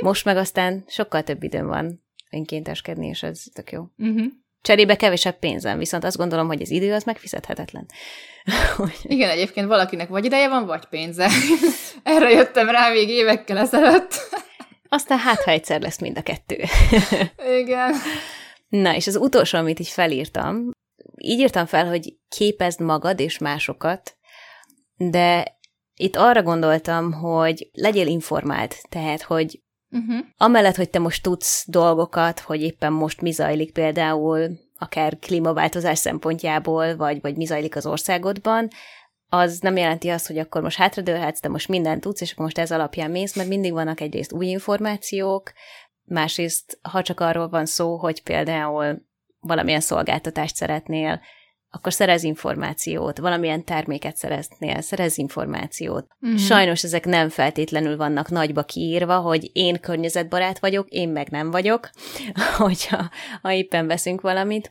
Most meg aztán sokkal több időm van önkénteskedni, és ez tök jó. Mm-hmm. Cserébe kevesebb pénzem, viszont azt gondolom, hogy az idő az megfizethetetlen. Igen, egyébként valakinek vagy ideje van, vagy pénze. Erre jöttem rá még évekkel ezelőtt. Aztán hát, ha egyszer lesz mind a kettő. Igen. Na, és az utolsó, amit így felírtam, így írtam fel, hogy képezd magad és másokat de itt arra gondoltam, hogy legyél informált, tehát, hogy uh-huh. amellett, hogy te most tudsz dolgokat, hogy éppen most mi zajlik például, akár klímaváltozás szempontjából, vagy, vagy mi zajlik az országodban, az nem jelenti azt, hogy akkor most hátradőlhetsz, te most mindent tudsz, és akkor most ez alapján mész, mert mindig vannak egyrészt új információk, másrészt, ha csak arról van szó, hogy például valamilyen szolgáltatást szeretnél, akkor szerez információt, valamilyen terméket szeretnél, szerez információt. Mm-hmm. Sajnos ezek nem feltétlenül vannak nagyba kiírva, hogy én környezetbarát vagyok, én meg nem vagyok, hogyha ha éppen veszünk valamit,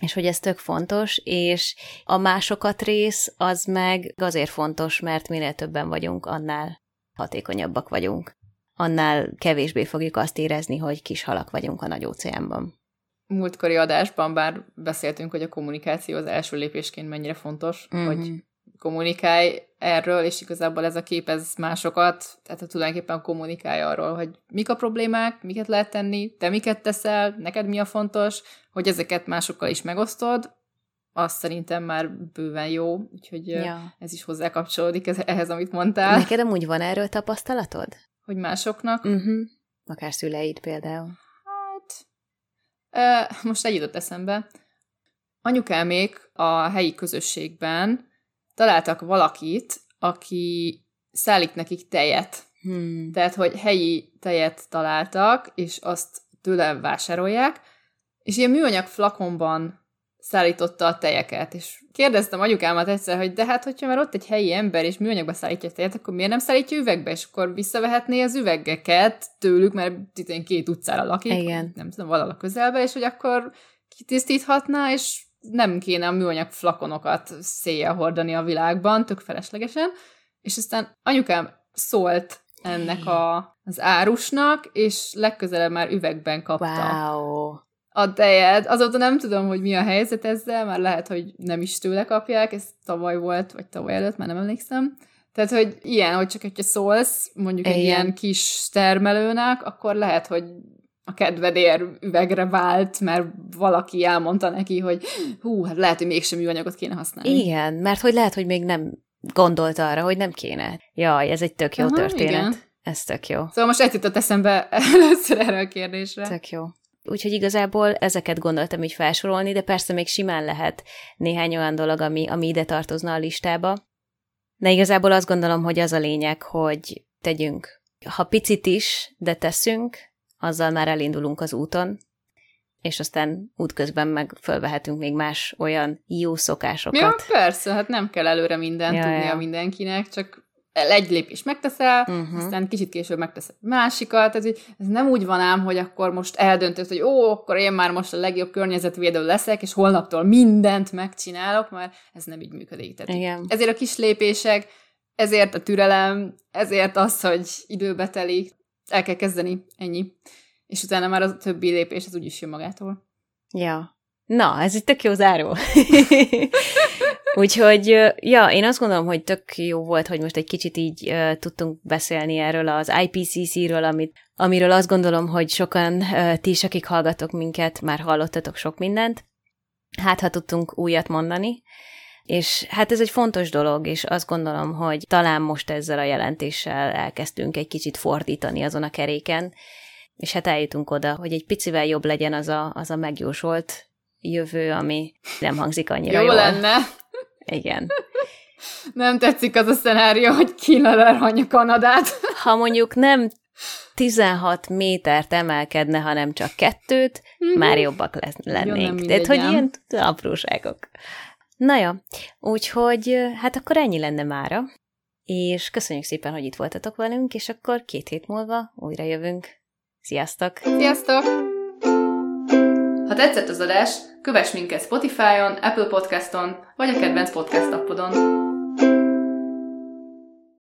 és hogy ez tök fontos, és a másokat rész az meg azért fontos, mert minél többen vagyunk, annál hatékonyabbak vagyunk. Annál kevésbé fogjuk azt érezni, hogy kis halak vagyunk a nagy óceánban. Múltkori adásban bár beszéltünk, hogy a kommunikáció az első lépésként mennyire fontos, mm-hmm. hogy kommunikálj erről, és igazából ez a képez másokat, tehát tulajdonképpen kommunikálj arról, hogy mik a problémák, miket lehet tenni, te miket teszel, neked mi a fontos, hogy ezeket másokkal is megosztod, az szerintem már bőven jó, úgyhogy ja. ez is hozzá kapcsolódik ehhez, amit mondtál. Neked amúgy van erről tapasztalatod? Hogy másoknak? Mm-hmm. Akár szüleid például. Most egy jutott eszembe. Anyukámék a helyi közösségben találtak valakit, aki szállít nekik tejet. Hmm. Tehát, hogy helyi tejet találtak, és azt tőle vásárolják, és ilyen műanyag flakonban szállította a tejeket. És kérdeztem anyukámat egyszer, hogy de hát, hogyha már ott egy helyi ember, és műanyagba szállítja a tejet, akkor miért nem szállítja üvegbe, és akkor visszavehetné az üvegeket tőlük, mert itt két utcára lakik, igen. nem tudom, valahol a közelbe, és hogy akkor kitisztíthatná, és nem kéne a műanyag flakonokat széjjel hordani a világban, tök feleslegesen. És aztán anyukám szólt ennek a, az árusnak, és legközelebb már üvegben kapta. Wow. A tejed. Azóta nem tudom, hogy mi a helyzet ezzel, már lehet, hogy nem is tőle kapják, ez tavaly volt, vagy tavaly előtt, már nem emlékszem. Tehát, hogy ilyen, hogy csak hogyha szólsz, mondjuk egy ilyen, ilyen kis termelőnek, akkor lehet, hogy a kedvedért üvegre vált, mert valaki elmondta neki, hogy hú, hát lehet, hogy mégsem műanyagot kéne használni. Igen, mert hogy lehet, hogy még nem gondolta arra, hogy nem kéne. Jaj, ez egy tök jó Aha, történet. Igen. Ez tök jó. Szóval most egy jutott eszembe először erre a kérdésre. Tök jó. Úgyhogy igazából ezeket gondoltam így felsorolni, de persze még simán lehet néhány olyan dolog, ami, ami ide tartozna a listába. De igazából azt gondolom, hogy az a lényeg, hogy tegyünk. Ha picit is, de teszünk, azzal már elindulunk az úton, és aztán útközben meg fölvehetünk még más olyan jó szokásokat. Ja, persze, hát nem kell előre mindent ja, tudnia ja. mindenkinek, csak... egy lépés megteszel, uh-huh. aztán kicsit később megteszed másikat, tehát ez nem úgy van ám, hogy akkor most eldöntöd, hogy ó, akkor én már most a legjobb környezetvédő leszek, és holnaptól mindent megcsinálok, mert ez nem így működik. Tehát ezért a kis lépések, ezért a türelem, ezért az, hogy időbe telik, el kell kezdeni, ennyi. És utána már a többi lépés, az úgyis jön magától. Ja. Na, ez egy tök jó záró. Úgyhogy, ja, én azt gondolom, hogy tök jó volt, hogy most egy kicsit így uh, tudtunk beszélni erről az I P C C-ről, amit, amiről azt gondolom, hogy sokan uh, ti is, akik hallgatok minket, már hallottatok sok mindent. Hát, ha tudtunk újat mondani. És hát ez egy fontos dolog, és azt gondolom, hogy talán most ezzel a jelentéssel elkezdtünk egy kicsit fordítani azon a keréken, és hát eljutunk oda, hogy egy picivel jobb legyen az a, az a megjósolt jövő, ami nem hangzik annyira jó jól. Jó lenne. Igen. Nem tetszik az a szenárió, hogy Kína lerhanja Kanadát. Ha mondjuk nem tizenhat métert emelkedne, hanem csak kettőt, mm-hmm. már jobbak lesz, lennénk. Tehát, hogy ilyen apróságok. Na jó, úgyhogy hát akkor ennyi lenne mára. És köszönjük szépen, hogy itt voltatok velünk, és akkor két hét múlva újra jövünk. Sziasztok! Sziasztok! Ha tetszett az adás, kövess minket Spotify-on, Apple Podcaston, vagy a kedvenc podcast appodon.